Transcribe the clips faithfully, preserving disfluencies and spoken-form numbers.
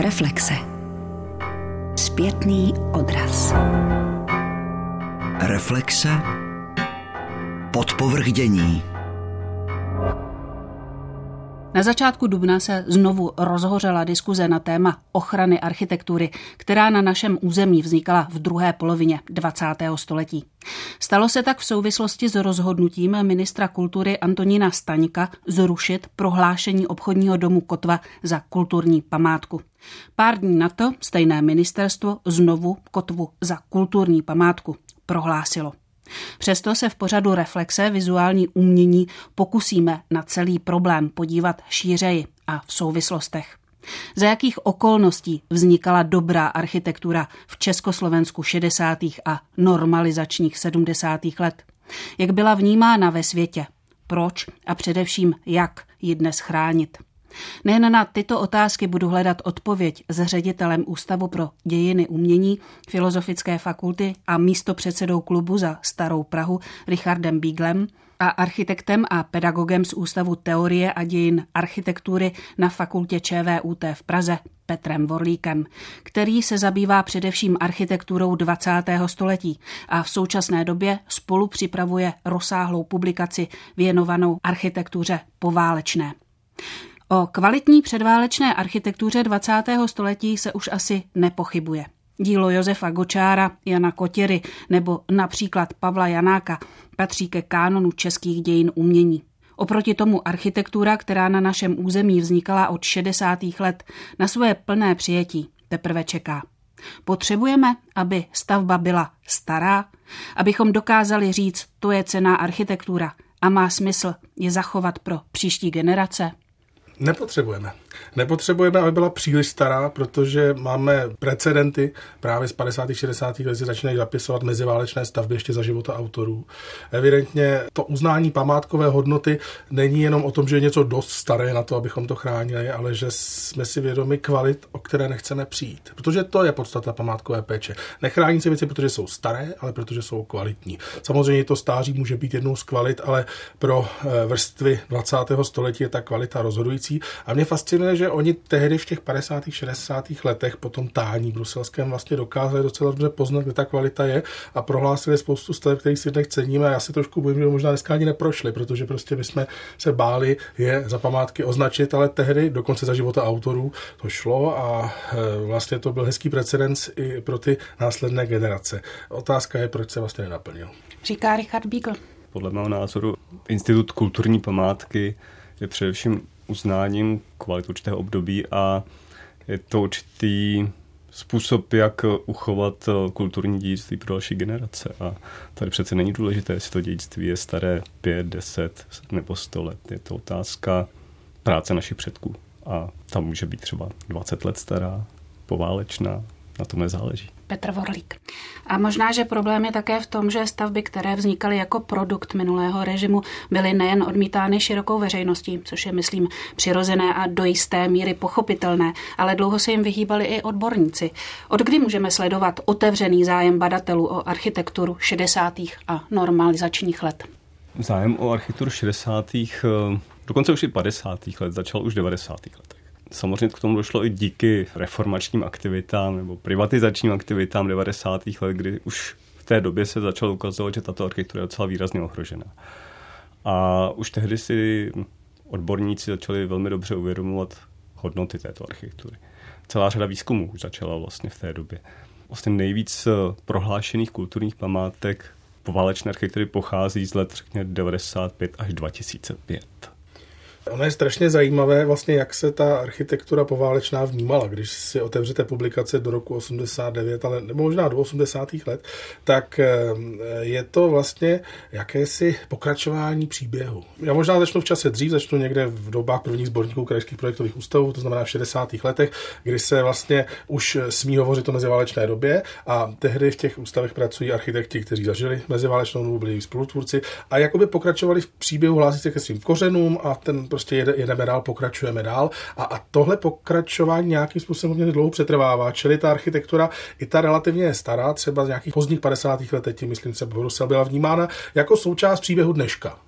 Reflexe. Zpětný odraz. Reflexe. Podpovrchdění. Na začátku dubna se znovu rozhořela diskuze na téma ochrany architektury, která na našem území vznikala v druhé polovině dvacátého století. Stalo se tak v souvislosti s rozhodnutím ministra kultury Antonína Staňka zrušit prohlášení obchodního domu Kotva za kulturní památku. Pár dní na to stejné ministerstvo znovu Kotvu za kulturní památku prohlásilo. Přesto se v pořadu Reflexe vizuální umění pokusíme na celý problém podívat šířeji a v souvislostech. Za jakých okolností vznikala dobrá architektura v Československu šedesátých a normalizačních sedmdesátých let? Jak byla vnímána ve světě? Proč a především jak ji dnes chránit? Nejen na tyto otázky budu hledat odpověď s ředitelem Ústavu pro dějiny umění Filozofické fakulty a místopředsedou klubu za Starou Prahu Richardem Bieglem a architektem a pedagogem z Ústavu teorie a dějin architektury na fakultě ČVUT v Praze Petrem Vorlíkem, který se zabývá především architekturou dvacátého století a v současné době spolu připravuje rozsáhlou publikaci věnovanou architektuře poválečné. O kvalitní předválečné architektuře dvacátého století se už asi nepochybuje. Dílo Josefa Gočára, Jana Kotěry nebo například Pavla Janáka patří ke kánonu českých dějin umění. Oproti tomu architektura, která na našem území vznikala od šedesátých let, na své plné přijetí teprve čeká. Potřebujeme, aby stavba byla stará, abychom dokázali říct, to je cenná architektura a má smysl je zachovat pro příští generace. Nepotřebujeme. Nepotřebujeme, aby byla příliš stará, protože máme precedenty právě z padesátých, šedesátých let, začínají zapisovat meziválečné stavby ještě za života autorů. Evidentně to uznání památkové hodnoty není jenom o tom, že je něco dost staré na to, abychom to chránili, ale že jsme si vědomi kvalit, o které nechceme přijít. Protože to je podstata památkové péče. Nechrání se věci, protože jsou staré, ale protože jsou kvalitní. Samozřejmě to stáří může být jednou z kvalit, ale pro vrstvy dvacátého století je ta kvalita rozhodující. A mě fascinuje, že oni tehdy v těch padesátých, šedesátých letech po tom tání bruselském vlastně dokázali docela dobře poznat, kde ta kvalita je a prohlásili spoustu staveb, kterých si dnes ceníme a já si trošku bojím, že možná dneska ani neprošli, protože prostě my jsme se báli je za památky označit, ale tehdy dokonce za života autorů to šlo a vlastně to byl hezký precedens i pro ty následné generace. Otázka je, proč se vlastně nenaplnil. Říká Richard Biegel. Podle mého názoru Institut kulturní památky je především uznáním kvality určitého období a je to určitý způsob, jak uchovat kulturní dědictví pro další generace. A tady přece není důležité, jestli to dědictví je staré pět, deset nebo sto let. Je to otázka práce našich předků. A tam může být třeba dvacet let stará, poválečná, na tom nezáleží. Petr Vorlík. A možná, že problém je také v tom, že stavby, které vznikaly jako produkt minulého režimu, byly nejen odmítány širokou veřejností, což je, myslím, přirozené a do jisté míry pochopitelné, ale dlouho se jim vyhýbali i odborníci. Od kdy můžeme sledovat otevřený zájem badatelů o architekturu šedesátých a normalizačních let? Zájem o architekturu šedesátých dokonce už i padesátých let začal už devadesátých let. Samozřejmě k tomu došlo i díky reformačním aktivitám nebo privatizačním aktivitám devadesátých let, kdy už v té době se začalo ukazovat, že tato architektura je docela výrazně ohrožená. A už tehdy si odborníci začali velmi dobře uvědomovat hodnoty této architektury. Celá řada výzkumů už začala vlastně v té době. Vlastně nejvíc prohlášených kulturních památek poválečné architektury pochází z let řekněme devadesát pět až dva tisíce pět. Ono je strašně zajímavé, vlastně, jak se ta architektura poválečná vnímala. Když si otevřete publikace do roku osmdesát devět, ale nebo možná do osmdesátých let, tak je to vlastně jakési pokračování příběhu. Já možná začnu v čase dřív, začnu někde v dobách prvních sborníků krajských projektových ústavů, to znamená v šedesátých letech, kdy se vlastně už smí hovořit o meziválečné době a tehdy v těch ústavech pracují architekti, kteří zažili meziválečnou dobu, byli spolutvůrci a jakoby pokračovali v příběhu, hlásí se ke svým kořenům a ten prostě jedeme dál, pokračujeme dál a, a tohle pokračování nějakým způsobem mě dlouho přetrvává, čili ta architektura i ta relativně stará, třeba z nějakých pozdních padesátých let, tím myslím se Brusel, byla vnímána jako součást příběhu dneška.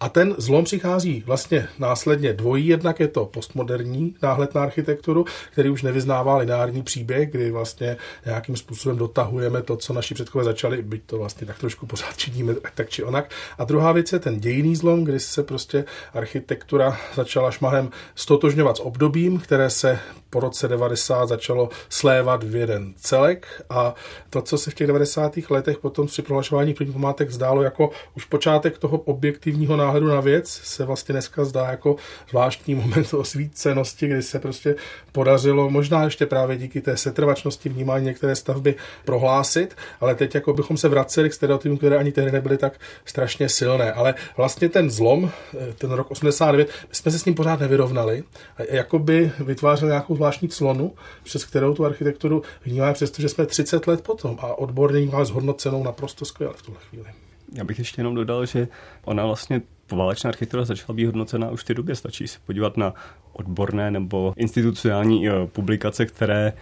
A ten zlom přichází vlastně následně dvojí. Jednak je to postmoderní náhled na architekturu, který už nevyznává lineární příběh, kdy vlastně nějakým způsobem dotahujeme to, co naši předkové začali, byť to vlastně tak trošku pořád činíme tak či onak. A druhá věc je ten dějinný zlom, kdy se prostě architektura začala šmahem stotožňovat s obdobím, které se po roce devadesát začalo slévat v jeden celek, a to, co se v těch devadesátých letech potom při prohlašování prvních památek zdálo jako už počátek toho objektivního náhledu na věc, se vlastně dneska zdá jako zvláštní moment osvícenosti, kdy se prostě podařilo možná ještě právě díky té setrvačnosti vnímání některé stavby prohlásit, ale teď jako bychom se vraceli k stereotypům, které ani tehdy nebyly tak strašně silné. Ale vlastně ten zlom, ten rok osmdesát devět, my jsme se s ním pořád nevyrovnali, jakoby vytvářel nějakou zvláštní clonu, přes kterou tu architekturu vnímáme, přestože jsme třicet let potom a odborně máme zhodnocenou naprosto skvěle v tuhle chvíli. Já bych ještě jenom dodal, že ona vlastně poválečná architektura začala být hodnocena už v té době. Stačí se podívat na odborné nebo institucionální publikace, které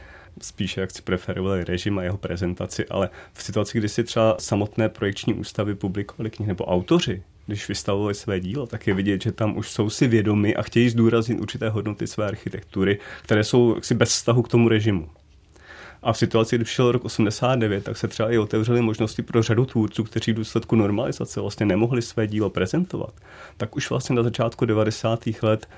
spíše jak si preferovaly režim a jeho prezentaci, ale v situaci, kdy si třeba samotné projekční ústavy publikovaly knihy nebo autoři, když vystavovali své dílo, tak je vidět, že tam už jsou si vědomi a chtějí zdůraznit určité hodnoty své architektury, které jsou jaksi bez vztahu k tomu režimu. A v situaci, kdy přišel rok osmdesát devět, tak se třeba i otevřely možnosti pro řadu tvůrců, kteří v důsledku normalizace vlastně nemohli své dílo prezentovat. Tak už vlastně na začátku devadesátých let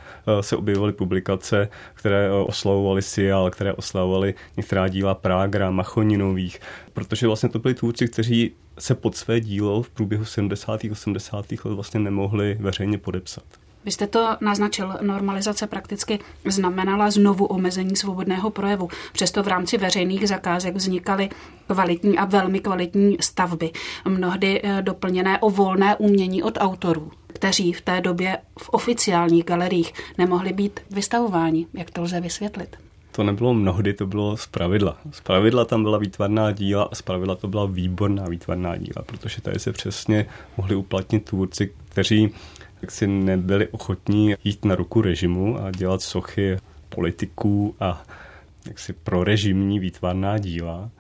se objevily publikace, které oslavovaly SIAL, které oslavovaly některá díla Pragra, Machoninových, protože vlastně to byli tvůrci, kteří se pod své dílo v průběhu sedmdesátých a osmdesátých let vlastně nemohli veřejně podepsat. Vy jste to naznačil, normalizace prakticky znamenala znovu omezení svobodného projevu. Přesto v rámci veřejných zakázek vznikaly kvalitní a velmi kvalitní stavby, mnohdy doplněné o volné umění od autorů, kteří v té době v oficiálních galeriích nemohli být vystavováni. Jak to lze vysvětlit? To nebylo mnohdy, to bylo zpravidla. Zpravidla tam byla výtvarná díla a zpravidla to byla výborná výtvarná díla, protože tady se přesně mohli uplatnit tvůrci, kteří tak si nebyli ochotní jít na ruku režimu a dělat sochy politiků a jaksi prorežimní výtvarná díla.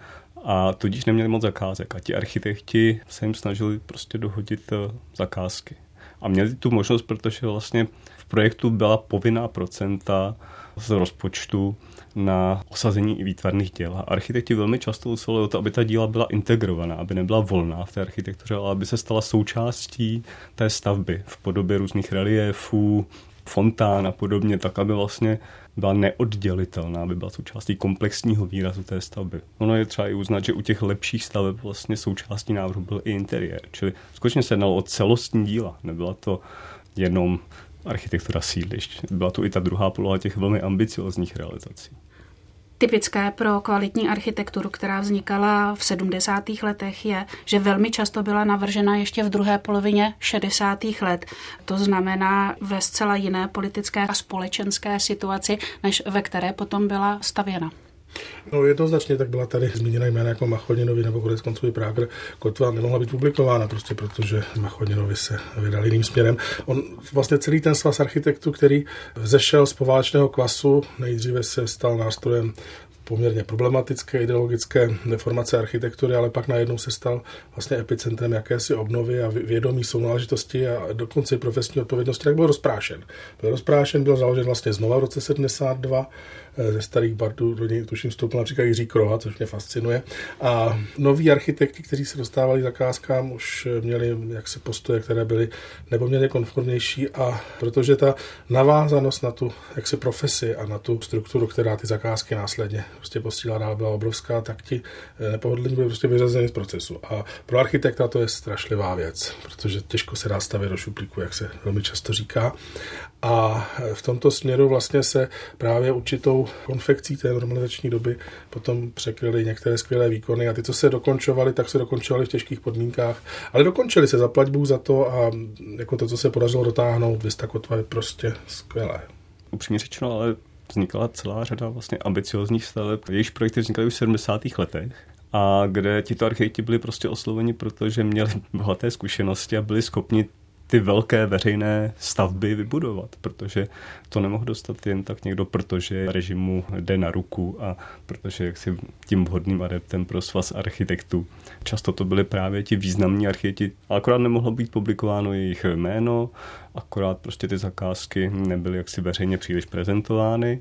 A tudíž neměli moc zakázek. A ti architekti se jim snažili prostě dohodit zakázky. A měli tu možnost, protože vlastně v projektu byla povinná procenta z rozpočtu na osazení i výtvarných děl. A architekti velmi často usilují o to, aby ta díla byla integrovaná, aby nebyla volná v té architektuře, ale aby se stala součástí té stavby v podobě různých reliéfů, fontán a podobně, tak aby vlastně byla neoddělitelná, aby byla součástí komplexního výrazu té stavby. Ono je třeba i uznat, že u těch lepších staveb vlastně součástí návrhu byl i interiér. Čili skutečně se jednalo o celostní díla, nebyla to jenom architektura sídlišť. Byla tu i ta druhá poloha těch velmi ambiciozních realizací. Typické pro kvalitní architekturu, která vznikala v sedmdesátých letech, je, že velmi často byla navržena ještě v druhé polovině šedesátých let. To znamená ve zcela jiné politické a společenské situaci, než ve které potom byla stavěna. No jednoznačně tak byla tady zmíněna jména jako Machoninovi nebo konec konců i Prager. Kotva nemohla být publikována prostě, protože Machoninovi se vydal jiným směrem. On vlastně celý ten svaz architektů, který vzešel z poválečného kvasu, nejdříve se stal nástrojem poměrně problematické ideologické deformace architektury, ale pak najednou se stal vlastně epicentrem jakési obnovy a vědomí sounáležitosti a dokonce i profesní odpovědnosti, tak byl rozprášen. Byl rozprášen, byl založen vlastně znova v roce sedmdesát dva, ze starých bardů do něj tuším vstoupil například Jiří Kroha, což mě fascinuje. A noví architekti, kteří se dostávali zakázkám, už měli jaksi postoje, které byly nepoměrně konformnější, a protože ta navázanost na tu jaksi profesi a na tu strukturu, která ty zakázky následně prostě posílá dál, byla obrovská, tak ti nepohodlní byli prostě vyřazeni z procesu. A pro architekta to je strašlivá věc, protože těžko se dá stavět do šuplíku, jak se velmi často říká. A v tomto směru vlastně se právě určitou konfekcí té normalizační doby potom překryly některé skvělé výkony a ty, co se dokončovaly, tak se dokončovaly v těžkých podmínkách, ale dokončily se, zaplať Bůh za to, a jako to, co se podařilo dotáhnout, Vista Kotva je prostě skvělé. Upřímně řečeno, ale vznikla celá řada vlastně ambiciozních staveb, jejichž projekty vznikaly už v sedmdesátých letech a kde tito architekti byli prostě osloveni, protože měli bohaté zkušenosti a byli schopni ty velké veřejné stavby vybudovat, protože to nemohl dostat jen tak někdo, protože režimu jde na ruku a protože jaksi tím vhodným adeptem pro svaz architektů. Často to byly právě ti významní architekti, akorát nemohlo být publikováno jejich jméno, akorát prostě ty zakázky nebyly jaksi veřejně příliš prezentovány,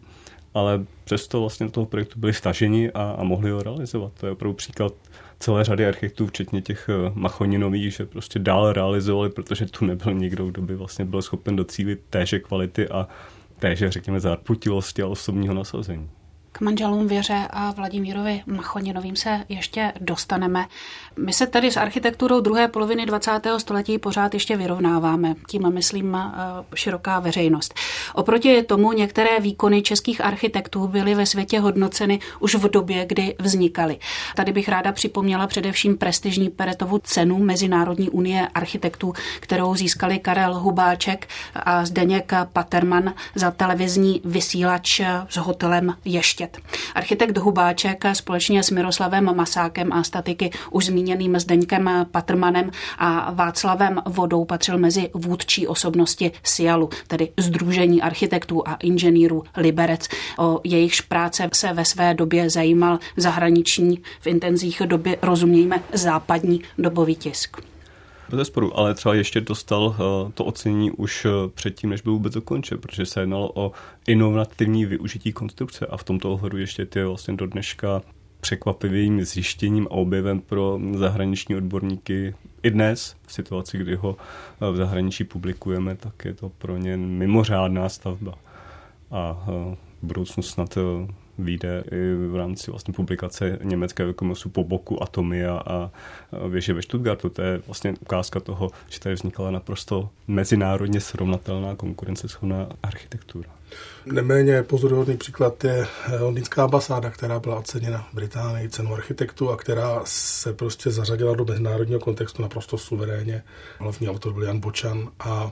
ale přesto vlastně do toho projektu byli vtaženi a, a mohli ho realizovat. To je opravdu příklad celé řady architektů, včetně těch Machoninových, že prostě dál realizovali, protože tu nebyl nikdo, kdo by vlastně byl schopen docílit téže kvality a téže, řekněme, zárputilosti a osobního nasazení. K manželům Věře a Vladimírovi Machoninovým se ještě dostaneme. My se tady s architekturou druhé poloviny dvacátého století pořád ještě vyrovnáváme. Tím myslím široká veřejnost. Oproti tomu některé výkony českých architektů byly ve světě hodnoceny už v době, kdy vznikaly. Tady bych ráda připomněla především prestižní Peretovu cenu Mezinárodní unie architektů, kterou získali Karel Hubáček a Zdeněk Paterman za televizní vysílač s hotelem Ještět. Architekt Hubáček společně s Miroslavem Masákem a statiky už zmíněným Zdeňkem Patermanem a Václavem Vodou patřil mezi vůdčí osobnosti SIALu, tedy Sdružení architektů a inženýrů Liberec. O jejichž práce se ve své době zajímal zahraniční, v intenzích doby rozumíme západní dobový tisk. Bezesporu, ale třeba ještě dostal to ocenění už předtím, než byl vůbec dokončen, protože se jednalo o inovativní využití konstrukce a v tomto ohledu ještě ty vlastně do dneška překvapivým zjištěním a objevem pro zahraniční odborníky i dnes, v situaci, kdy ho v zahraničí publikujeme, tak je to pro ně mimořádná stavba. A v budoucnu snad vyjde i v rámci vlastně publikace německé velkomosu po boku Atomia a věže ve Stuttgartu. To je vlastně ukázka toho, že tady vznikala naprosto mezinárodně srovnatelná konkurenceschopná architektura. Neméně pozoruhodný příklad je londýnská ambasáda, která byla oceněna Británii cenou architektů a která se prostě zařadila do mezinárodního kontextu naprosto suverénně. Hlavní autor byl Jan Bočan a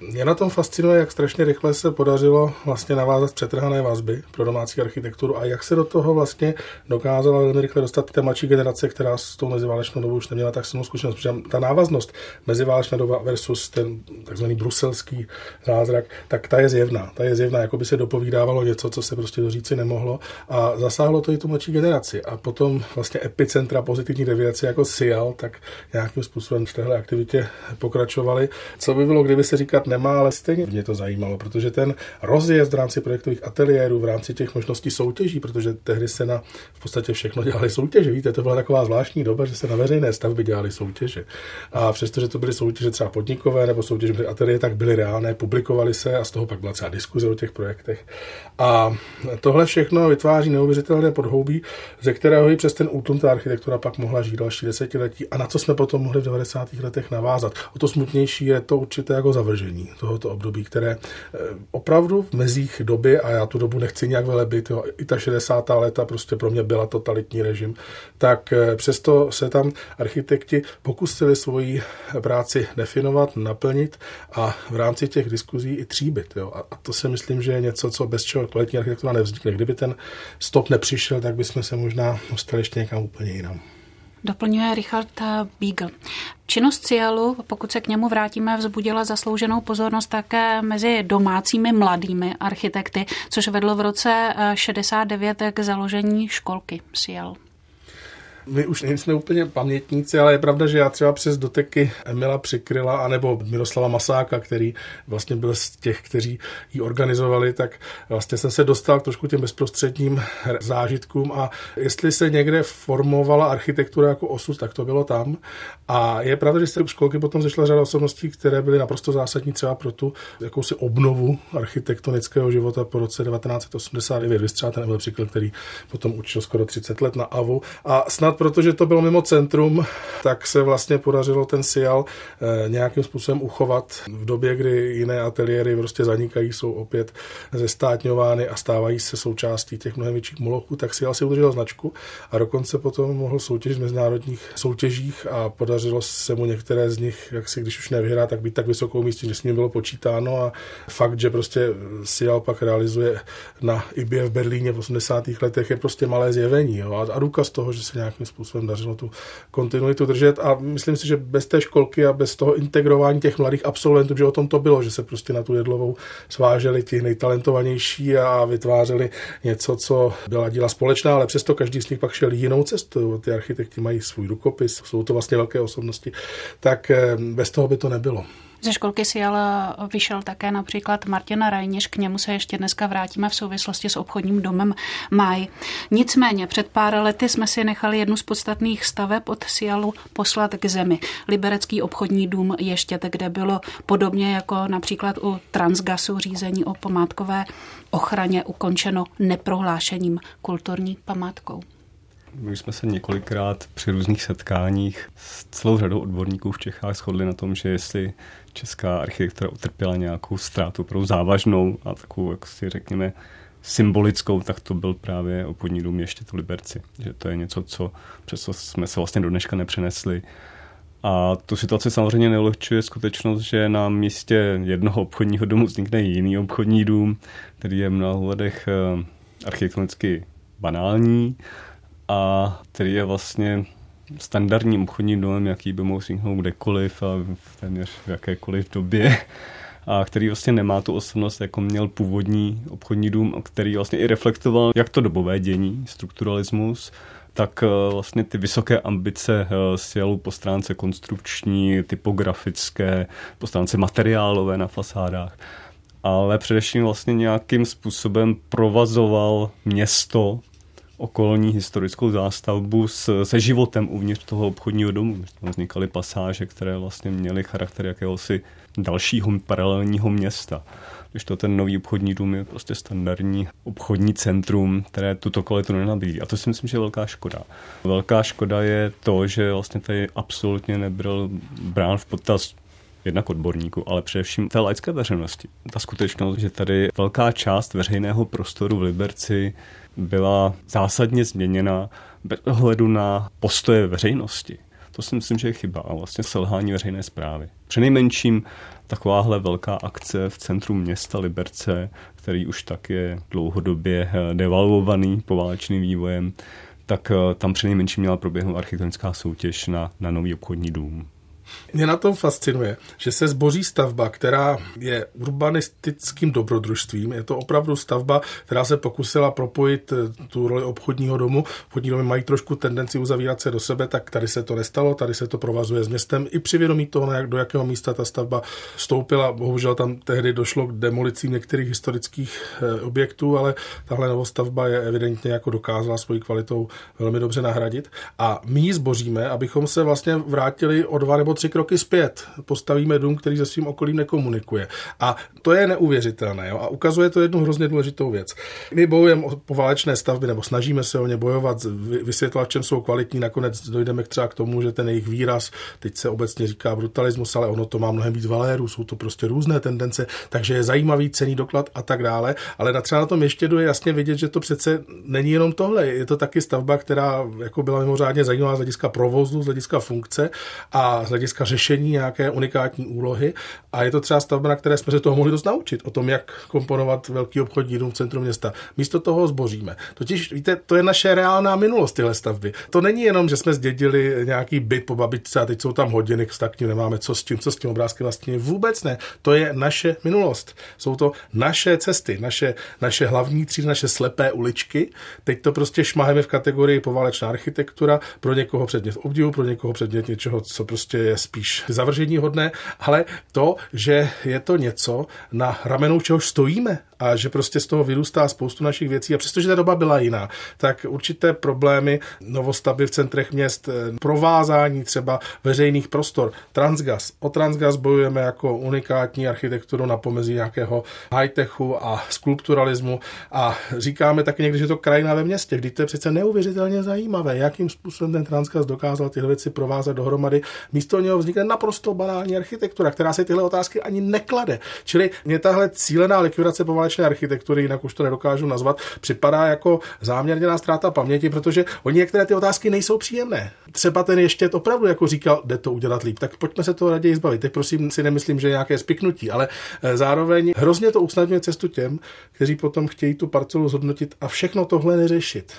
mě na tom fascinuje, jak strašně rychle se podařilo vlastně navázat přetrhané vazby pro domácí architekturu a jak se do toho vlastně dokázala velmi rychle dostat ta mladší generace, která s tou meziválečnou dobou už neměla tak silnou zkušenost, protože ta návaznost meziválečná doba versus ten takzvaný bruselský zázrak, tak ta je zjevná, ta je zjevná. Jako by se dopovídávalo něco, co se prostě doříci nemohlo a zasáhlo to i tu mladší generaci. A potom vlastně epicentra pozitivní deviace jako SIAL, tak nějakým způsobem v téhle aktivitě pokračovali. Co by bylo, kdyby se říkat nemá, ale stejně mě to zajímalo, protože ten rozjezd v rámci projektových ateliérů, v rámci těch možností soutěží, protože tehdy se na v podstatě všechno dělali soutěže. Víte, to byla taková zvláštní doba, že se na veřejné stavby dělaly soutěže. A přestože to byly soutěže třeba podnikové nebo soutěže ateliéru, tak byly reálné, publikovaly se a z toho pak byla třeba diskuze těch projektech. A tohle všechno vytváří neuvěřitelné podhoubí, ze kterého i přes ten útlum ta architektura pak mohla žít další desetiletí a na co jsme potom mohli v devadesátých letech navázat. O to smutnější je to určité jako zavržení tohoto období, které opravdu v mezích doby, a já tu dobu nechci nějak velebit, jo, i ta šedesátá léta prostě pro mě byla totalitní režim, tak přesto se tam architekti pokusili svoji práci definovat, naplnit a v rámci těch diskuzí i tříbit. Jo. A to se myslím, Myslím, že je něco, co bez čeho kvalitní architektura nevznikne. Kdyby ten stop nepřišel, tak bychom se možná dostali ještě někam úplně jinam. Doplňuje Richard Biegel. Činnost SIALu, pokud se k němu vrátíme, vzbudila zaslouženou pozornost také mezi domácími mladými architekty, což vedlo v roce šedesát devět k založení školky SIAL. My už nejsme úplně pamětníci, ale je pravda, že já třeba přes doteky Emila Přikryla anebo Miroslava Masáka, který vlastně byl z těch, kteří ji organizovali, tak vlastně jsem se dostal k trošku těm bezprostředním zážitkům a jestli se někde formovala architektura jako osud, tak to bylo tam. A je pravda, že z té školky potom zešla řada osobností, které byly naprosto zásadní třeba pro tu jakousi obnovu architektonického života po roce devatenáct set osmdesát devět. Vy třeba ten Emil Přikryl, který potom učil skoro třicet let na AVU a snad protože to bylo mimo centrum, tak se vlastně podařilo ten SIAL nějakým způsobem uchovat v době, kdy jiné ateliéry prostě zanikají, jsou opět zestátňovány a stávají se součástí těch mnohem větších molochů, tak SIAL si udržel značku a dokonce potom mohl soutěžit v mezinárodních soutěžích a podařilo se mu některé z nich, jak si když už nevyhrá, tak být tak vysokou místě, že s ním bylo počítáno a fakt, že prostě SIAL pak realizuje na I B E v Berlíně v osmdesátých letech je prostě malé zjevení jo? A důkaz toho, že se nějak nějakým způsobem dařilo tu kontinuitu držet. A myslím si, že bez té školky a bez toho integrování těch mladých absolventů, že o tom to bylo, že se prostě na tu Jedlovou sváželi ti nejtalentovanější a vytvářeli něco, co byla díla společná, ale přesto každý z nich pak šel jinou cestu. Ty architekti mají svůj rukopis, jsou to vlastně velké osobnosti, tak bez toho by to nebylo. Ze školky SIAL vyšel také například Martina Rajniš, k němu se ještě dneska vrátíme v souvislosti s obchodním domem Máj. Nicméně před pár lety jsme si nechali jednu z podstatných staveb od SIALu poslat k zemi. Liberecký obchodní dům Ještět, kde bylo podobně jako například u Transgasu řízení o památkové ochraně ukončeno neprohlášením kulturní památkou. My jsme se několikrát při různých setkáních s celou řadou odborníků v Čechách shodli na tom, že jestli česká architektura utrpěla nějakou ztrátu, opravdu závažnou a takovou, jak si řekněme, symbolickou, tak to byl právě obchodní dům Ještět v Liberci. Že to je něco, co přesto jsme se vlastně do dneška nepřenesli. A tu situaci samozřejmě neulehčuje skutečnost, že na místě jednoho obchodního domu vznikne jiný obchodní dům, který je v mnoha ohledech architektonicky banální, a který je vlastně standardním obchodním domem, jaký by mohl vzniknout kdekoliv a téměř v jakékoliv době, a který vlastně nemá tu osobnost, jako měl původní obchodní dům, a který vlastně i reflektoval jak to dobové dění, strukturalismus, tak vlastně ty vysoké ambice SIALu po stránce konstrukční, typografické, po stránce materiálové na fasádách, ale především vlastně nějakým způsobem provazoval město, okolní historickou zástavbu s, se životem uvnitř toho obchodního domu. Tam vznikaly pasáže, které vlastně měly charakter jakéhosi dalšího paralelního města. Když to ten nový obchodní dům je prostě standardní obchodní centrum, které tuto kvalitu nenabídí. A to si myslím, že je velká škoda. Velká škoda je to, že vlastně tady absolutně nebyl brán v potaz jednak odborníků, ale především té laické veřejnosti. Ta skutečnost, že tady velká část veřejného prostoru v Liberci byla zásadně změněna bez ohledu na postoje veřejnosti. To si myslím, že je chyba a vlastně selhání veřejné správy. Přinejmenším takováhle velká akce v centru města Liberce, který už tak je dlouhodobě devalvovaný poválečným vývojem, tak tam přinejmenším měla proběhnout architektonická soutěž na, na nový obchodní dům. Mě na tom fascinuje, že se zboří stavba, která je urbanistickým dobrodružstvím. Je to opravdu stavba, která se pokusila propojit tu roli obchodního domu. Obchodní domy mají trošku tendenci uzavírat se do sebe, tak tady se to nestalo, tady se to provazuje s městem. I při vědomí toho, do jakého místa ta stavba vstoupila. Bohužel tam tehdy došlo k demolicím některých historických objektů, ale tahle novostavba je evidentně jako dokázala svojí kvalitou velmi dobře nahradit. A my ji zboříme, abychom se vlastně vrátili o dva nebo tři kroky zpět. Postavíme dům, který se svým okolím nekomunikuje. A to je neuvěřitelné. Jo? A ukazuje to jednu hrozně důležitou věc. My bojujeme o poválečné stavby, nebo snažíme se o ně bojovat, vysvětlovat, v čem jsou kvalitní. Nakonec dojdeme třeba k tomu, že ten jejich výraz, teď se obecně říká brutalismus, ale ono to má mnohem víc valérů, jsou to prostě různé tendence, takže je zajímavý cenný doklad a tak dále. Ale na třeba na tom ještě je jasně vidět, že to přece není jenom tohle. Je to taky stavba, která jako byla mimořádně zajímavá z hlediska provozu, z hlediska funkce a z hlediska řešení nějaké unikátní úlohy a je to třeba stavba, na které jsme se toho mohli dost naučit, o tom, jak komponovat velký obchodní dům v centru města. Místo toho zboříme. Totiž, víte, to je naše reálná minulost tyhle stavby. To není jenom, že jsme zdědili nějaký byt po babičce a teď jsou tam hodiny, tak tím nemáme co s tím, co s tím obrázkem vlastně. Vůbec ne. To je naše minulost. Jsou to naše cesty, naše, naše hlavní třídy, naše slepé uličky. Teď to prostě šmaháme v kategorii poválečná architektura, pro někoho předmět obdivu, pro někoho předmět něčeho, co prostě je spíš zavrženíhodné, ale to, že je to něco, na ramenou čehož stojíme a že prostě z toho vyrůstá spoustu našich věcí a přestože ta doba byla jiná, tak určité problémy novostavby v centrech měst, provázání třeba veřejných prostor, Transgas. O Transgas bojujeme jako unikátní architekturu na pomezí nějakého high-techu a skulpturalismu a říkáme taky někdy, že to krajina ve městě. Vždyť to je přece neuvěřitelně zajímavé, jakým způsobem ten Transgas dokázal tyhle věci provázat dohromady místo něho vznikne naprosto banální architektura, která se tyhle otázky ani neklade. Čili mě tahle cílená likvidace poválečné architektury, jinak už to nedokážu nazvat, připadá jako záměrná ztráta paměti, protože oni některé ty otázky nejsou příjemné. Třeba ten Ještět opravdu jako říkal, jde to udělat líp, tak pojďme se toho raději zbavit. Teď prosím si nemyslím, že nějaké spiknutí, ale zároveň hrozně to usnadňuje cestu těm, kteří potom chtějí tu parcelu zhodnotit a všechno tohle neřešit.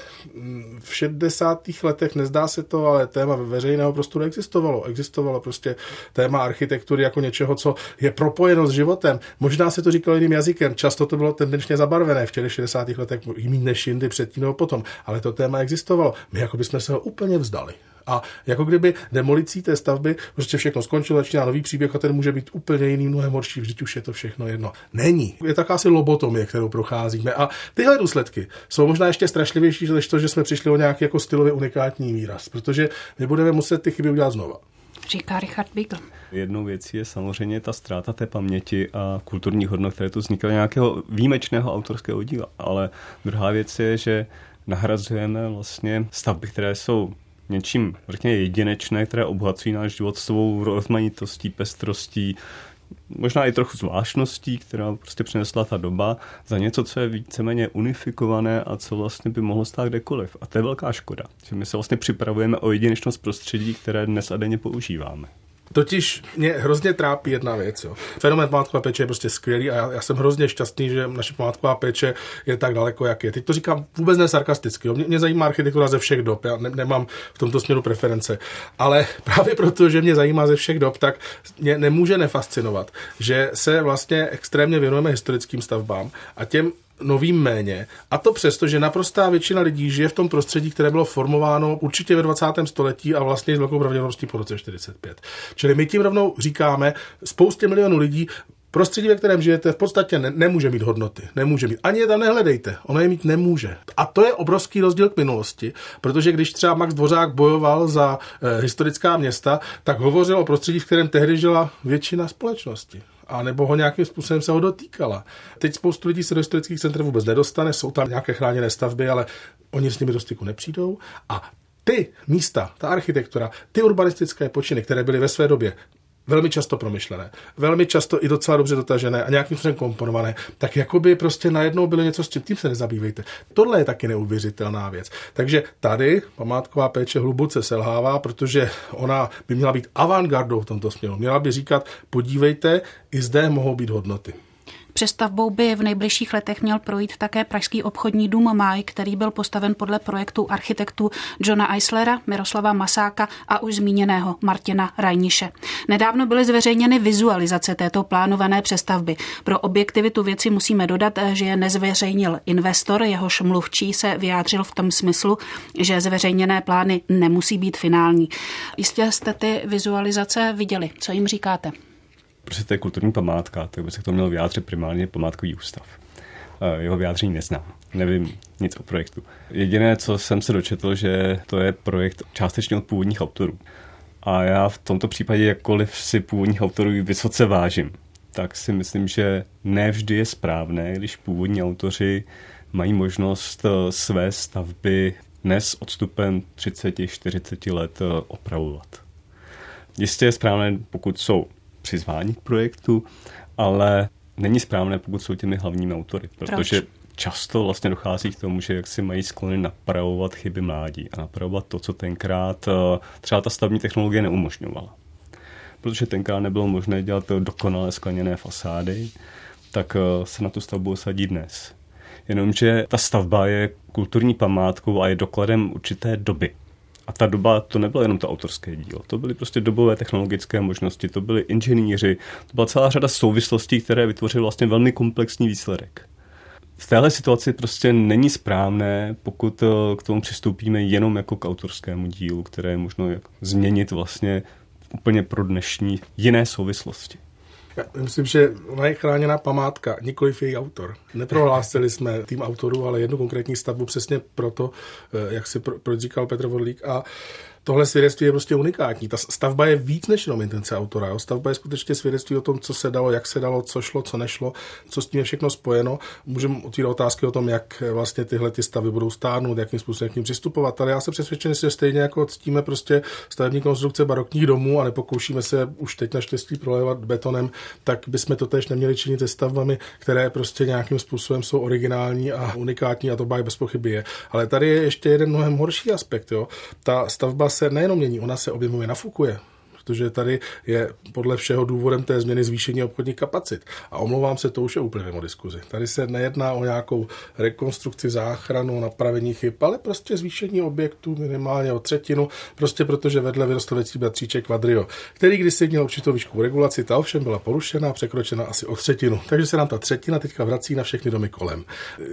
V šedesátých letech nezdá se to, ale téma veřejného prostoru existovalo. Existovalo prostě téma architektury jako něčeho, co je propojeno s životem. Možná se to říkalo jiným jazykem, často to bylo tendenčně zabarvené v těch šedesátých letech, jiný než jindy předtím nebo potom, ale to téma existovalo. My jako bychom se ho úplně vzdali. A jako kdyby demolicí té stavby prostě všechno skončilo, začíná nový příběh a ten může být úplně jiný, mnohem horší, vždyť už je to všechno jedno. Není. Je taká asi lobotomie, kterou procházíme. A tyhle důsledky jsou možná ještě strašlivější, než to, že jsme přišli o nějaký jako stylově unikátní výraz, protože my budeme muset ty chyby udělat znova. Říká Richard Biegel. Jednou věcí je samozřejmě ta ztráta té paměti a kulturních hodnot, které tu vznikaly nějakého výjimečného autorského díla, ale druhá věc je, že nahrazujeme vlastně stavby, které jsou něčím řekněme jedinečné, které obohacují náš život svou rozmanitostí, pestrostí, možná i trochu zvláštností, která prostě přinesla ta doba, za něco, co je víceméně unifikované a co vlastně by mohlo stát kdekoliv. A to je velká škoda, že my se vlastně připravujeme o jedinečnost prostředí, které dnes a denně používáme. Totiž mě hrozně trápí jedna věc. Jo. Fenomén památková péče je prostě skvělý a já, já jsem hrozně šťastný, že naše památková péče je tak daleko, jak je. Teď to říkám vůbec ne sarkasticky. Mě, mě zajímá architektura ze všech dob. Já ne, nemám v tomto směru preference. Ale právě proto, že mě zajímá ze všech dob, tak mě nemůže nefascinovat, že se vlastně extrémně věnujeme historickým stavbám a těm novým méně. A to přesto, že naprostá většina lidí žije v tom prostředí, které bylo formováno určitě ve dvacátém století a vlastně s velkou pravděpodobností po roce čtyřicet pět. Čili my tím rovnou říkáme, spoustě milionů lidí prostředí, ve kterém žijete, v podstatě ne- nemůže mít hodnoty. Nemůže mít. Ani je tam nehledejte. Ono je mít nemůže. A to je obrovský rozdíl k minulosti, protože když třeba Max Dvořák bojoval za e, historická města, tak hovořil o prostředí, v kterém tehdy žila většina společnosti. A nebo ho nějakým způsobem se ho dotýkala. Teď spoustu lidí se do historických center vůbec nedostane, jsou tam nějaké chráněné stavby, ale oni s nimi do styku nepřijdou. A ty místa, ta architektura, ty urbanistické počiny, které byly ve své době velmi často promyšlené, velmi často i docela dobře dotažené a nějakým způsobem komponované, tak jakoby prostě najednou bylo něco, s čím tím se nezabývejte. Tohle je taky neuvěřitelná věc. Takže tady památková péče hluboce selhává, protože ona by měla být avantgardou v tomto směru. Měla by říkat, podívejte, i zde mohou být hodnoty. Přestavbou by v nejbližších letech měl projít také pražský obchodní dům Máj, který byl postaven podle projektu architektů Johna Eislera, Miroslava Masáka a už zmíněného Martina Rajniše. Nedávno byly zveřejněny vizualizace této plánované přestavby. Pro objektivitu věci musíme dodat, že je nezveřejnil investor, jehož mluvčí se vyjádřil v tom smyslu, že zveřejněné plány nemusí být finální. Jistě jste ty vizualizace viděli. Co jim říkáte? Protože to je kulturní památka, tak by se k tomu měl vyjádřit primárně památkový ústav. Jeho vyjádření neznám, nevím nic o projektu. Jediné, co jsem se dočetl, že to je projekt částečně od původních autorů. A já v tomto případě, jakkoliv si původních autorů vysoce vážím, tak si myslím, že ne vždy je správné, když původní autoři mají možnost své stavby dnes odstupem třicet až čtyřicet let opravovat. Jistě je správné, pokud jsou přizvání k projektu, ale není správné, pokud jsou těmi hlavními autory, protože Proč? často vlastně dochází k tomu, že jak si mají sklony napravovat chyby mládí a napravovat to, co tenkrát třeba ta stavební technologie neumožňovala. Protože tenkrát nebylo možné dělat dokonale skleněné fasády, tak se na tu stavbu osadí dnes. Jenomže ta stavba je kulturní památkou a je dokladem určité doby. A ta doba, to nebylo jenom to autorské dílo, to byly prostě dobové technologické možnosti, to byli inženýři, to byla celá řada souvislostí, které vytvořily vlastně velmi komplexní výsledek. V téhle situaci prostě není správné, pokud k tomu přistoupíme jenom jako k autorskému dílu, které je možno změnit vlastně úplně pro dnešní jiné souvislosti. Já myslím, že ona je chráněná památka, nikoliv její autor. Neprohlásili jsme tým autorů, ale jednu konkrétní stavbu přesně proto, jak si pro, proč říkal Petr Vorlík a tohle svědectví je prostě unikátní. Ta stavba je víc než jenom intence autora. Jo? Stavba je skutečně svědectví o tom, co se dalo, jak se dalo, co šlo, co nešlo, co s tím je všechno spojeno. Můžeme otvírat otázky o tom, jak vlastně tyhle ty stavby budou stárnout, jakým způsobem k nim přistupovat. Ale já jsem přesvědčen, že stejně jako ctíme prostě stavební konstrukce barokních domů a nepokoušíme se už teď naštěstí prolévat betonem, tak bychom to též neměli činit se stavbami, které prostě nějakým způsobem jsou originální a unikátní, a to báj bez pochyby je. Ale tady je ještě jeden mnohem horší aspekt. Jo? Ta stavba se nejenom mění, ona se objemově nafukuje, protože tady je podle všeho důvodem té změny zvýšení obchodních kapacit. A omlouvám se, to už je úplně mimo diskuzi. Tady se nejedná o nějakou rekonstrukci, záchranu, napravení chyb, ale prostě zvýšení objektu minimálně o třetinu, prostě protože vedle vyrostl větší bratříček Quadrio, který kdysi měl určitou výšku regulaci, ta ovšem byla porušena a překročena asi o třetinu. Takže se nám ta třetina teďka vrací na všechny domy kolem.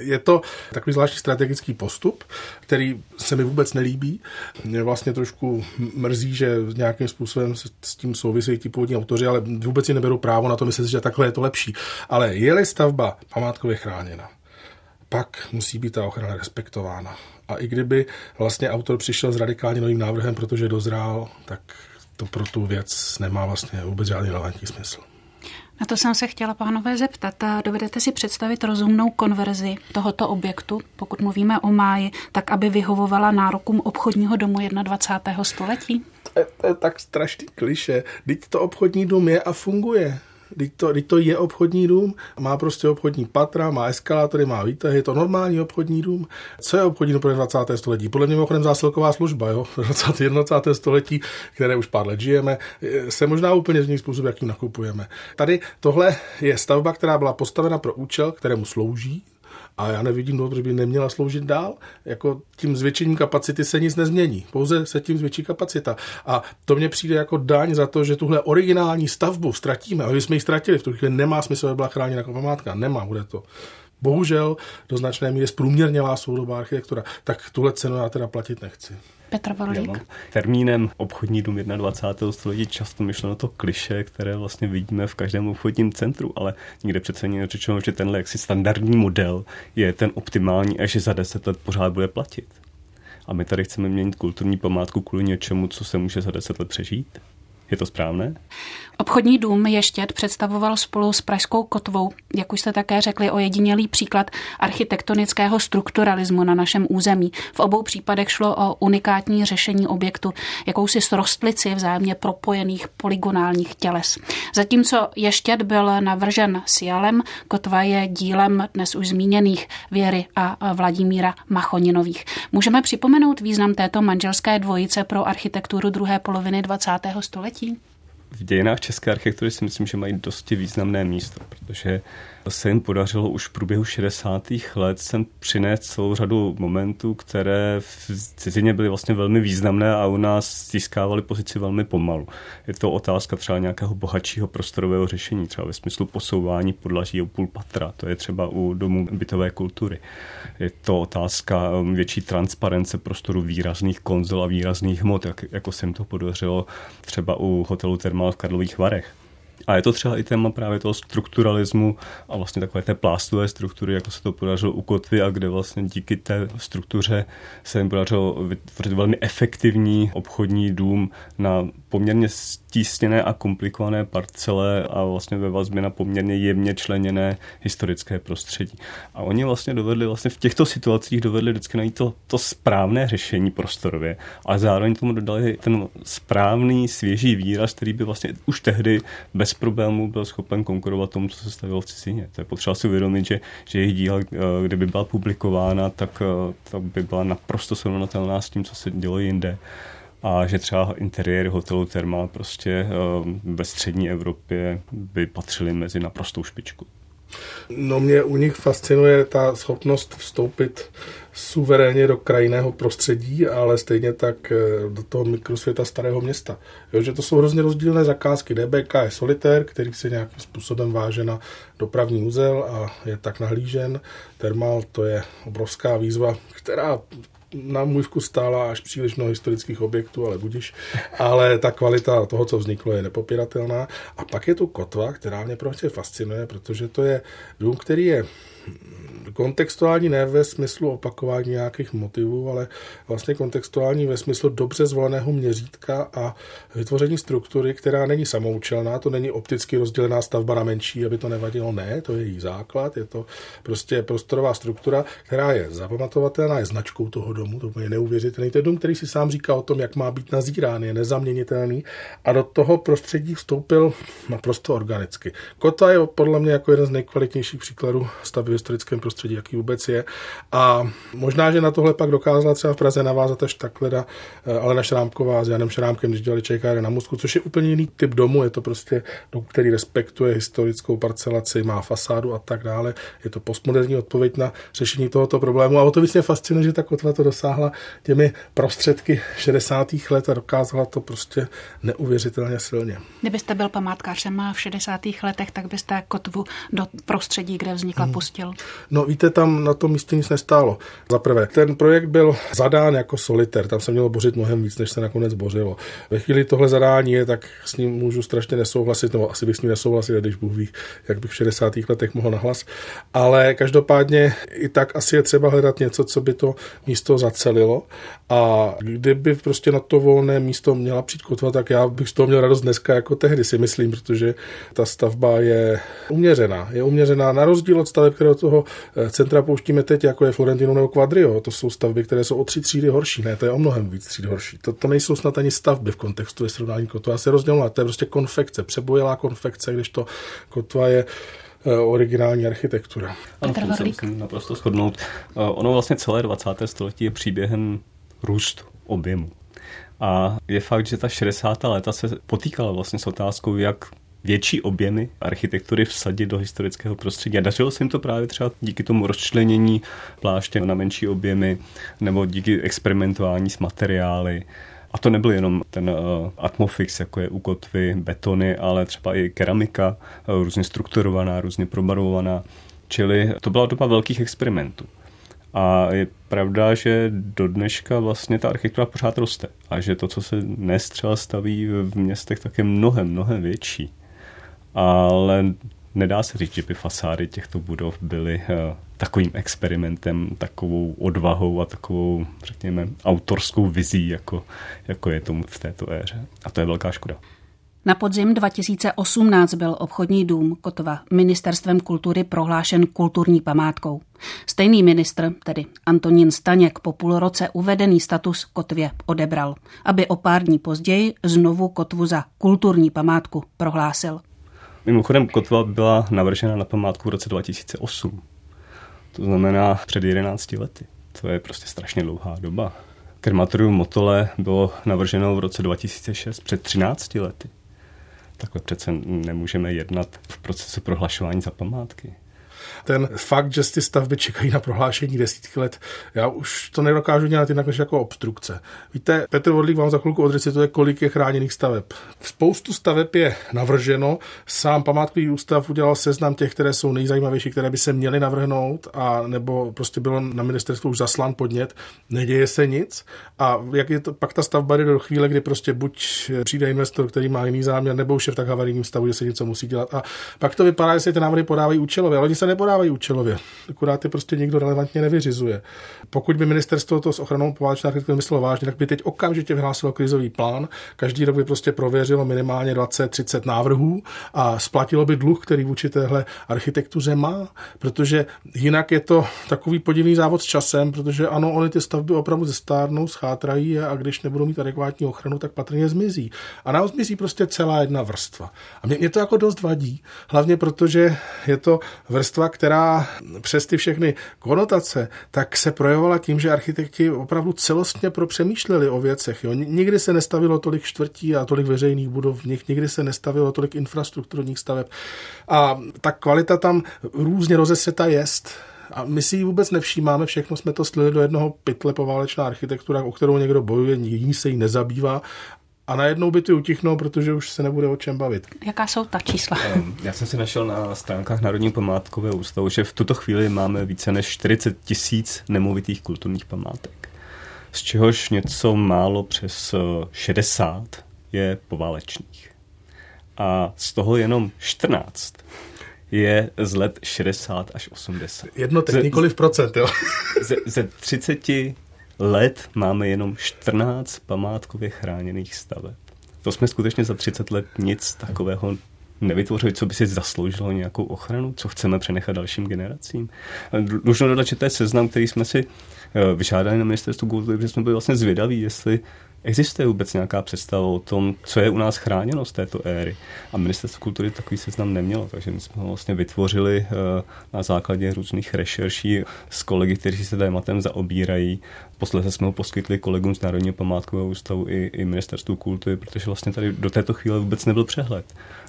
Je to takový zvláštní strategický postup, který se mi vůbec nelíbí. Mě vlastně trošku mrzí, že nějakým způsobem s tím souvisejí ti původní autoři, ale vůbec si neberou právo na to myslet, že takhle je to lepší. Ale je-li stavba památkově chráněna, pak musí být ta ochrana respektována. A i kdyby vlastně autor přišel s radikálně novým návrhem, protože dozrál, tak to pro tu věc nemá vlastně vůbec žádný relevantní smysl. Na to jsem se chtěla, pánové, zeptat. Dovedete si představit rozumnou konverzi tohoto objektu, pokud mluvíme o Máji, tak aby vyhovovala nárokům obchodního domu dvacátého prvního století? To je tak strašný kliše. Vždyť to obchodní dům je a funguje. Vždyť to, vždyť to je obchodní dům. Má prostě obchodní patra, má eskalátory, má výtahy. Je to normální obchodní dům. Co je obchodní dům pro dvacátého století? Podle mě mimochodem zásilková služba, jo? dvacátého prvního století, které už pár let žijeme, se možná úplně změní způsob, jakým nakupujeme. Tady tohle je stavba, která byla postavena pro účel, kterému slouží. A já nevidím důvod, že by neměla sloužit dál. Jako tím zvětšením kapacity se nic nezmění. Pouze se tím zvětší kapacita. A to mně přijde jako daň za to, že tuhle originální stavbu ztratíme. A my jsme ji ztratili. V tu chvíli nemá smysl, aby byla chráněna jako památka. Nemá, bude to. Bohužel do značné míry zprůměrnělá soudobá architektura. Tak tuhle cenu já teda platit nechci. Petr Vorlík. Termínem obchodní dům dvacátého prvního století často myšleno to kliše, které vlastně vidíme v každém obchodním centru, ale nikde přece není řečeno, že tenhle jaksi standardní model je ten optimální a že za deset let pořád bude platit. A my tady chceme měnit kulturní památku kvůli něčemu, co se může za deset let přežít. Je to správné? Obchodní dům Ještět představoval spolu s pražskou Kotvou, jak už jste také řekli, ojedinělý příklad architektonického strukturalismu na našem území. V obou případech šlo o unikátní řešení objektu, jakousi srostlici vzájemně propojených polygonálních těles. Zatímco Ještět byl navržen SIALem, Kotva je dílem dnes už zmíněných Věry a Vladimíra Machoninových. Můžeme připomenout význam této manželské dvojice pro architekturu druhé poloviny dvacátého století? V dějinách české architektury si myslím, že mají dosti významné místo, protože se jim podařilo už v průběhu šedesátých let sem přinést celou řadu momentů, které v cizině byly vlastně velmi významné a u nás získávaly pozici velmi pomalu. Je to otázka třeba nějakého bohatšího prostorového řešení, třeba ve smyslu posouvání podlaží o půl patra, to je třeba u domů bytové kultury. Je to otázka větší transparence prostoru výrazných konzol a výrazných hmot, jak, jako se jim to podařilo třeba u hotelu Thermal v Karlových Varech. A je to třeba i téma právě toho strukturalismu a vlastně takové té plástové struktury, jako se to podařilo u Kotvy a kde vlastně díky té struktuře se jim podařilo vytvořit velmi efektivní obchodní dům na poměrně stísněné a komplikované parcele a vlastně ve vazbě na poměrně jemně členěné historické prostředí. A oni vlastně dovedli vlastně v těchto situacích dovedli vždycky najít to, to správné řešení prostorově a zároveň tomu dodali ten správný svěží výraz, který by vlastně už tehdy bez problémů byl schopen konkurovat tomu, co se stavilo v cizině. To je potřeba si uvědomit, že, že jejich díla, kdyby byla publikována, tak, tak by byla naprosto srovnatelná s tím, co se dělo jinde. A že třeba interiér hotelu Thermal prostě ve střední Evropě by patřily mezi naprostou špičku. No mě u nich fascinuje ta schopnost vstoupit suverénně do krajinného prostředí, ale stejně tak do toho mikrosvěta starého města. Jo, že to jsou hrozně rozdílné zakázky. D B K je solitér, který se nějakým způsobem váže na dopravní uzel a je tak nahlížen. Thermal, to je obrovská výzva, která na můj vkus stála až příliš mnoho historických objektů, ale budiš. Ale ta kvalita toho, co vzniklo, je nepopiratelná. A pak je tu Kotva, která mě prostě fascinuje, protože to je dům, který je kontextuální ne ve smyslu opakování nějakých motivů, ale vlastně kontextuální ve smyslu dobře zvoleného měřítka a vytvoření struktury, která není samoučelná, to není opticky rozdělená stavba na menší, aby to nevadilo, ne, to je její základ, je to prostě prostorová struktura, která je zapamatovatelná, je značkou toho domu, to je neuvěřitelný, to je dům, který si sám říká o tom, jak má být nazírán, je nezaměnitelný a do toho prostředí vstoupil naprosto organicky. Kotva je podle mě jako jeden z nejkvalitnějších příkladů stavby v historickém prostředí, jaký vůbec je. A možná, že na tohle pak dokázala třeba v Praze navázat až takhle na Alena Šrámková s Janem Šrámkem, když dělali čekáře na Musku, což je úplně jiný typ domu, je to prostě dům, který respektuje historickou parcelaci, má fasádu a tak dále. Je to postmoderní odpověď na řešení tohoto problému a o to víc mě fascinuje, že ta Kotva to dosáhla těmi prostředky šedesátých let a dokázala to prostě neuvěřitelně silně. Kdybyste byl památkářem v šedesátých letech, tak byste Kotvu do prostředí, kde vznikla, pustil? Hmm. No víte, tam na tom místě nic nestálo. Za prvé, ten projekt byl zadán jako solitér, tam se mělo bořit mnohem víc, než se nakonec bořilo. Ve chvíli tohle zadání je, tak s ním můžu strašně nesouhlasit, nebo asi bych s ním nesouhlasil, když Bůh ví, jak bych v šedesátých letech mohl nahlas. Ale každopádně i tak asi je třeba hledat něco, co by to místo zacelilo. A kdyby prostě na to volné místo měla přijít Kotva, tak já bych z toho měl radost dneska jako tehdy, si myslím, protože ta stavba je uměřená. Je uměřená na rozdíl od staveb, které od toho centra pouštíme teď, jako je Florentino nebo Quadrio. To jsou stavby, které jsou o tři třídy horší. Ne, to je o mnohem víc tříd horší. To, to nejsou snad ani stavby v kontextu je srovnání Kotva. Se rozdělila, to je prostě konfekce, přebojelá konfekce, když to Kotva je originální architektura. Ano, to se musím naprosto shodnout. Ono vlastně celé dvacáté století je příběhem růstu objemu. A je fakt, že ta šedesátá léta se potýkala vlastně s otázkou, jak větší objemy architektury vsadit do historického prostředí. A dařilo se jim to právě třeba díky tomu rozčlenění pláště na menší objemy nebo díky experimentování s materiály. A to nebyl jenom ten uh, atmofix, jako je u Kotvy, betony, ale třeba i keramika, uh, různě strukturovaná, různě probarvovaná. Čili to byla doba velkých experimentů. A je pravda, že do dneška vlastně ta architektura pořád roste. A že to, co se dnes třeba staví v městech, tak je mnohem, mnohem větší. Ale nedá se říct, že by fasády těchto budov byly uh, takovým experimentem, takovou odvahou a takovou, řekněme, autorskou vizí, jako, jako je tomu v této éře. A to je velká škoda. Na podzim dva tisíce osmnáct byl obchodní dům Kotva ministerstvem kultury prohlášen kulturní památkou. Stejný ministr, tedy Antonín Staněk, po půl roce uvedený status Kotvě odebral, aby o pár dní později znovu Kotvu za kulturní památku prohlásil. Mimochodem, Kotva byla navržena na památku v roce dva tisíce osm. To znamená před jedenácti lety. To je prostě strašně dlouhá doba. Krematorium Motole bylo navrženo v roce dva tisíce šest, před třinácti lety. Takhle přece nemůžeme jednat v procesu prohlašování za památky. Ten fakt, že ty stavby čekají na prohlášení desítky let, já už to nedokážu dělat jinak než jako obstrukce. Víte, Petr Vorlík vám za chvilku odrecituje, kolik je chráněných staveb. Spoustu staveb je navrženo, sám památkový ústav udělal seznam těch, které jsou nejzajímavější, které by se měly navrhnout, a nebo prostě bylo na ministerstvu už zaslán podnět, neděje se nic. A jak je to, pak ta stavba jde do chvíle, kdy prostě buď přijde investor, který má jiný záměr, nebo už je v tak havarijním stavu, že se něco musí dělat. A pak to vypadá, že ty návrhy podávají účelově, ale oni se podávají účelově, akorát je prostě nikdo relevantně nevyřizuje. Pokud by ministerstvo to s ochranou poválečné architektury myslelo vážně, tak by teď okamžitě vyhlásilo krizový plán, každý rok by prostě prověřilo minimálně dvacet třicet návrhů a splatilo by dluh, který vůči téhle architektuře má, protože jinak je to takový podivný závod s časem, protože ano, oni ty stavby opravdu zestárnou, schátrají a když nebudou mít adekvátní ochranu, tak patrně zmizí. A nám zmizí prostě celá jedna vrstva. A mě, mě to jako dost vadí, hlavně protože je to vrstva, která přes ty všechny konotace, tak se projevovala tím, že architekti opravdu celostně propřemýšleli o věcech. Jo. Nikdy se nestavilo tolik čtvrtí a tolik veřejných budov v nich, nikdy se nestavilo tolik infrastrukturních staveb. A ta kvalita tam různě rozeseta jest. A my si ji vůbec nevšímáme, všechno jsme to slili do jednoho pytle poválečná architektura, o kterou někdo bojuje, jiný se jí nezabývá. A najednou by ty utichnou, protože už se nebude o čem bavit. Jaká jsou ta čísla? Já jsem si našel na stránkách Národní památkového ústavu, že v tuto chvíli máme více než čtyřicet tisíc nemovitých kulturních památek. Z čehož něco málo přes šedesát je poválečných. A z toho jenom čtrnáct je z let šedesát až osmdesát. Jednotek, nikoliv procent, jo. Ze, ze třiceti let máme jenom čtrnáct památkově chráněných staveb. To jsme skutečně za třicet let nic takového nevytvořili, co by si zasloužilo nějakou ochranu, co chceme přenechat dalším generacím. Dlužno dodat, že to je seznam, který jsme si vyžádali na ministerstvu kultury, protože jsme byli vlastně zvědaví, jestli existuje vůbec nějaká představa o tom, co je u nás chráněno z této éry. A ministerstvo kultury takový seznam nemělo, takže my jsme ho vlastně vytvořili na základě různých rešerší s kolegy, kteří se tématem zaobírají. Posledně jsme ho poskytli kolegům z Národního památkového ústavu i, i ministerstvu kultury, protože vlastně tady do této chvíle vůbec nebyl přehled.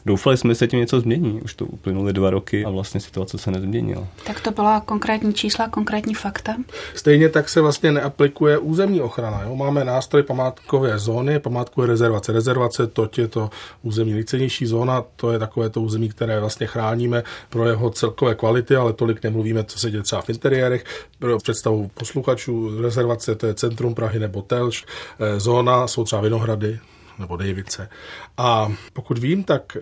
Doufali jsme, že se tím něco změní. Už to uplynuly dva roky a vlastně situace se nezměnila. Tak to byla konkrétní čísla, konkrétní fakta. Stejně tak se vlastně neaplikuje územní ochrana. Jo? Máme nástroj památkové zóny, památkové rezervace. Rezervace, to je to území nejcennější zóna, to je takové to území, které vlastně chráníme pro jeho celkové kvality, ale tolik nemluvíme, co se děje třeba v interiérech. Pro představu posluchačů rezervace, to je centrum Prahy nebo Telč. Zóna jsou třeba Vinohrady nebo Dejvice. A pokud vím, tak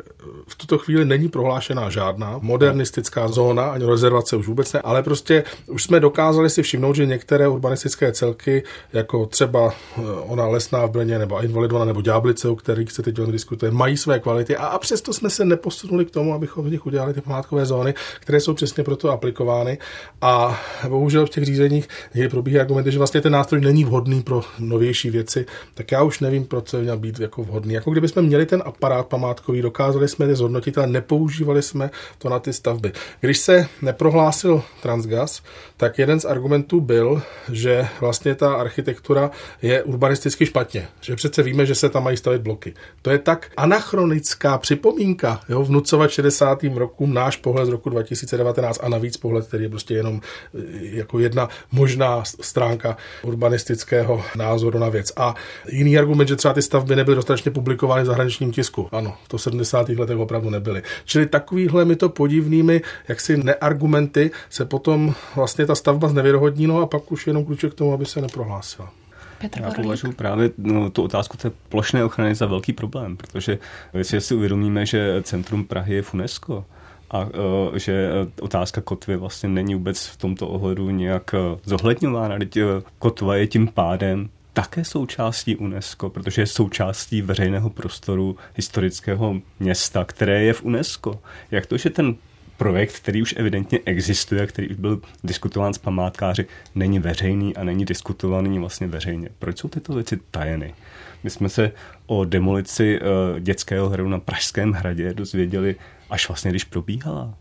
v tuto chvíli není prohlášená žádná modernistická zóna, ani rezervace už vůbec ne, ale prostě už jsme dokázali si všimnout, že některé urbanistické celky, jako třeba ona Lesná v Brně, nebo Invalidovna, nebo Ďáblice, o kterých se teď diskutuje, mají své kvality a, a přesto jsme se neposunuli k tomu, abychom v nich udělali ty památkové zóny, které jsou přesně proto aplikovány. A bohužel v těch řízeních někdy probíhá argument, že vlastně ten nástroj není vhodný pro novější věci, tak já už nevím, proč se měl být jako vhodný. Jako kdyby jsme měli ten aparát památkový, dokázali jsme je zhodnotit, ale nepoužívali jsme to na ty stavby. Když se neprohlásil Transgas, tak jeden z argumentů byl, že vlastně ta architektura je urbanisticky špatně. Že přece víme, že se tam mají stavit bloky. To je tak anachronická připomínka, jo, vnucovat šedesátým rokům náš pohled z roku dva tisíce devatenáct a navíc pohled, který je prostě jenom jako jedna možná stránka urbanistického názoru na věc. A jiný argument, že třeba ty stavby nebyly dostatečně publikovány v zahraničním tisku. Ano, to v sedmdesátých letech opravdu nebyly. Čili takovýhle mi to podivnými jaksi neargumenty se potom vlastně ta stavba znevěrohodní, no a pak už jenom kluče k tomu, aby se neprohlásila. Já považuji právě no, tu otázku té plošné ochrany za velký problém, protože jestli si uvědomíme, že centrum Prahy je v UNESCO, a že otázka Kotvy vlastně není vůbec v tomto ohledu nějak zohledňována. Kotva je tím pádem také součástí UNESCO, protože je součástí veřejného prostoru historického města, které je v UNESCO. Jak to, že ten projekt, který už evidentně existuje, který už byl diskutován s památkáři, není veřejný a není diskutovaný vlastně veřejně. Proč jsou tyto věci tajeny? My jsme se o demolici dětského hradu na Pražském hradě dozvěděli až vlastně, když probíhala.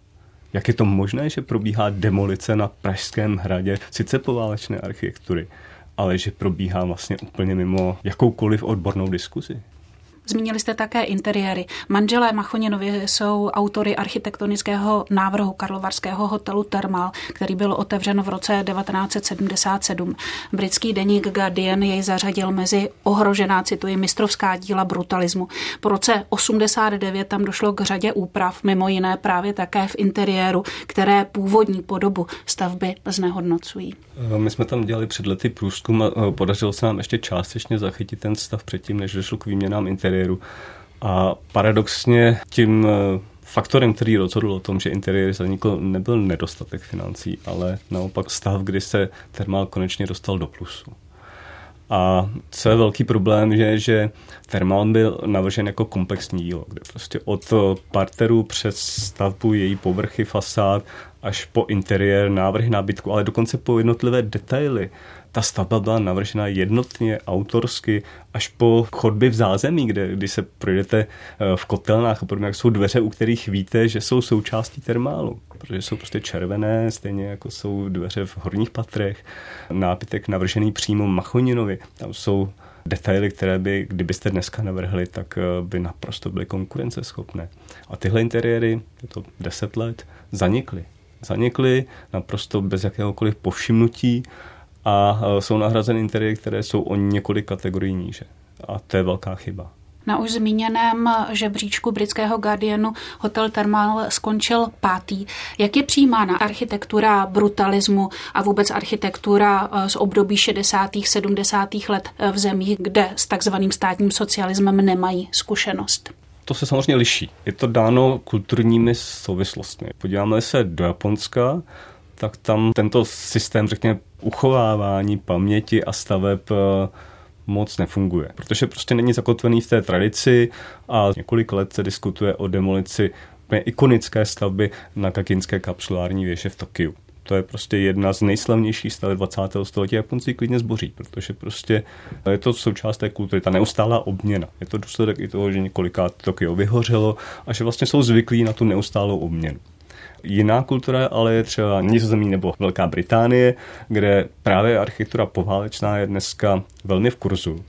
Jak je to možné, že probíhá demolice na Pražském hradě, sice poválečné architektury, ale že probíhá vlastně úplně mimo jakoukoliv odbornou diskuzi. Zmínili jste také interiéry. Manželé Machoninovi jsou autory architektonického návrhu karlovarského hotelu Thermal, který byl otevřen v roce devatenáct set sedmdesát sedm. Britský deník Guardian jej zařadil mezi ohrožená, cituji, mistrovská díla brutalismu. Po roce osmdesát devět tam došlo k řadě úprav, mimo jiné právě také v interiéru, které původní podobu stavby znehodnocují. My jsme tam dělali před lety průzkum a podařilo se nám ještě částečně zachytit ten stav předtím, než došlo k výměnám interiéru. A paradoxně tím faktorem, který rozhodl o tom, že interiér zanikl, nebyl nedostatek financí, ale naopak stav, kdy se Thermal konečně dostal do plusu. A co je velký problém, je, že Thermal byl navržen jako komplexní dílo, kde prostě od parteru přes stavbu, její povrchy, fasád, až po interiér, návrhy nábytku, ale dokonce po jednotlivé detaily. Ta stavba byla navržena jednotně, autorsky, až po chodby v zázemí, kde když se projdete v kotelnách a podobně, jak jsou dveře, u kterých víte, že jsou součástí Thermalu, protože jsou prostě červené, stejně jako jsou dveře v horních patrech. Nábytek navržený přímo Machoninovi, tam jsou detaily, které by, kdybyste dneska navrhli, tak by naprosto byly konkurenceschopné. A tyhle interiéry, je to deset let, zanikly. Zanikly naprosto bez jakéhokoliv povšimnutí a jsou nahrazeny interiéry, které jsou o několik kategorií níže. A to je velká chyba. Na už zmíněném žebříčku britského Guardianu hotel Thermal skončil pátý. Jak je přijímána architektura brutalismu a vůbec architektura z období šedesátých sedmdesátých let v zemích, kde s takzvaným státním socialismem nemají zkušenost? to se samozřejmě liší. Je to dáno kulturními souvislostmi. Podíváme se do Japonska, tak tam tento systém, řekněme, uchovávání paměti a staveb moc nefunguje, protože prostě není zakotvený v té tradici a několik let se diskutuje o demolici ikonické stavby na Kakinské kapsulární věže v Tokiu. To je prostě jedna z nejslavnějších staveb dvacátého století. Japonci klidně zboří, protože prostě je to součást té kultury, ta neustálá obměna. Je to důsledek i toho, že několikrát Tokio vyhořelo a že vlastně jsou zvyklí na tu neustálou obměnu. Jiná kultura ale je třeba Nizozemí nebo Velká Británie, kde právě architektura poválečná je dneska velmi v kurzu.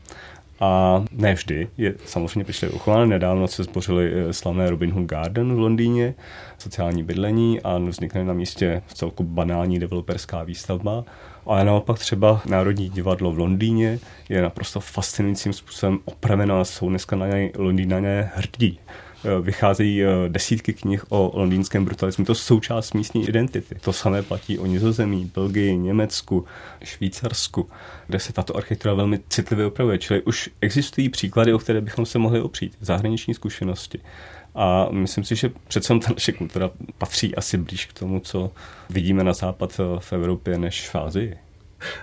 A ne vždy, je samozřejmě přišly uchovány, nedávno se zbořily slavné Robin Hood Garden v Londýně, sociální bydlení a vznikne na místě vcelku banální developerská výstavba. Ale naopak třeba Národní divadlo v Londýně je naprosto fascinujícím způsobem opraveno a jsou dneska na něj Londýňané hrdí. Vycházejí desítky knih o londýnském brutalismu. To je součást místní identity. To samé platí o Nizozemí, Belgii, Německu, Švýcarsku, kde se tato architektura velmi citlivě opravuje. Čili už existují příklady, o které bychom se mohli opřít. Zahraniční zkušenosti. A myslím si, že přece ta naše kultura patří asi blíž k tomu, co vidíme na západ v Evropě, než v Asii.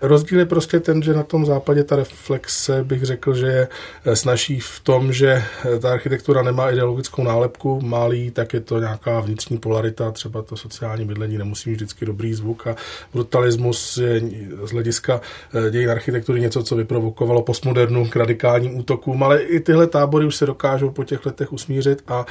Rozdíl je prostě ten, že na tom západě ta reflexe, bych řekl, že je snaží v tom, že ta architektura nemá ideologickou nálepku, má-li, tak je to nějaká vnitřní polarita, třeba to sociální bydlení nemusí mít vždycky dobrý zvuk a brutalismus je z hlediska dějin architektury něco, co vyprovokovalo postmodernu k radikálním útokům, ale i tyhle tábory už se dokážou po těch letech usmířit a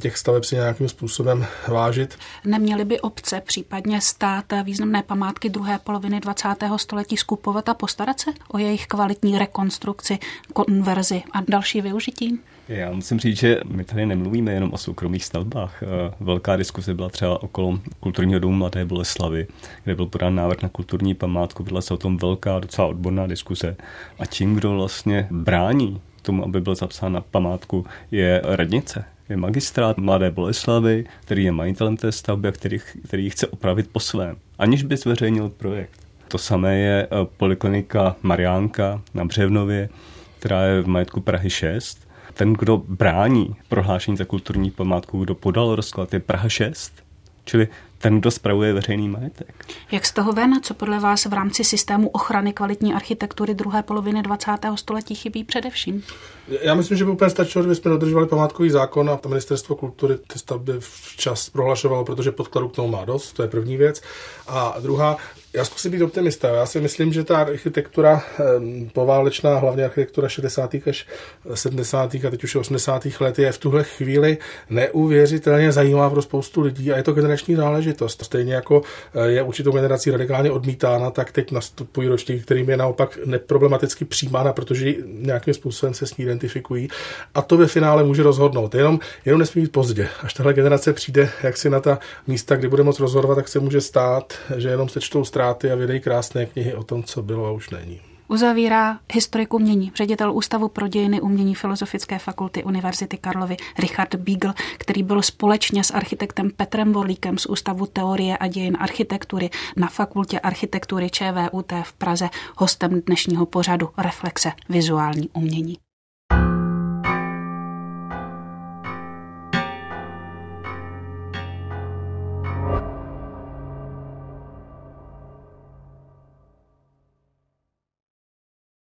těch staveb si nějakým způsobem vážit. Neměly by obce, případně stát, významné památky druhé poloviny dvacátého století skupovat a postarat se o jejich kvalitní rekonstrukci, konverzi a další využití? Já musím říct, že my tady nemluvíme jenom o soukromých stavbách. Velká diskuse byla třeba okolo kulturního domu Mladé Boleslavy, kde byl podán návrh na kulturní památku, byla se o tom velká, docela odborná diskuse. A tím, kdo vlastně brání tomu, aby byl zapsán na památku, je radnice. Je magistrát Mladé Boleslavy, který je majitelem té stavby a který, který chce opravit po svém, aniž by zveřejnil projekt. To samé je poliklinika Mariánka na Břevnově, která je v majetku Prahy šest. Ten, kdo brání prohlášení za kulturní památku, kdo podal rozklad, je Praha šest, čili ten, kdo spravuje veřejný majetek. Jak z toho ven, co podle vás v rámci systému ochrany kvalitní architektury druhé poloviny dvacátého století chybí především? Já myslím, že by úplně stačilo, kdyby jsme dodržovali památkový zákon a to ministerstvo kultury ty stavby včas prohlašovalo, protože podkladu k tomu má dost, to je první věc. A druhá, já zkusím být optimista. Já si myslím, že ta architektura poválečná, hlavně architektura šedesátých až sedmdesátých a teď už osmdesátých let je v tuhle chvíli neuvěřitelně zajímavá pro spoustu lidí a je to generační záležitost. Stejně jako je určitou generací radikálně odmítána, tak teď nastupují ročníky, kterým je naopak neproblematicky přijímána, protože nějakým způsobem se s ní identifikují. A to ve finále může rozhodnout. Jenom, jenom nesmí být pozdě. Až tahle generace přijde, jak si na ta místa, kdy bude moc rozhodovat, tak se může stát, že jenom sečtou a vydají krásné knihy o tom, co bylo a už není. Uzavírá historik umění, ředitel Ústavu pro dějiny umění Filozofické fakulty Univerzity Karlovy Richard Biegel, který byl společně s architektem Petrem Vorlíkem z Ústavu teorie a dějin architektury na Fakultě architektury ČVUT v Praze hostem dnešního pořadu Reflexe vizuální umění.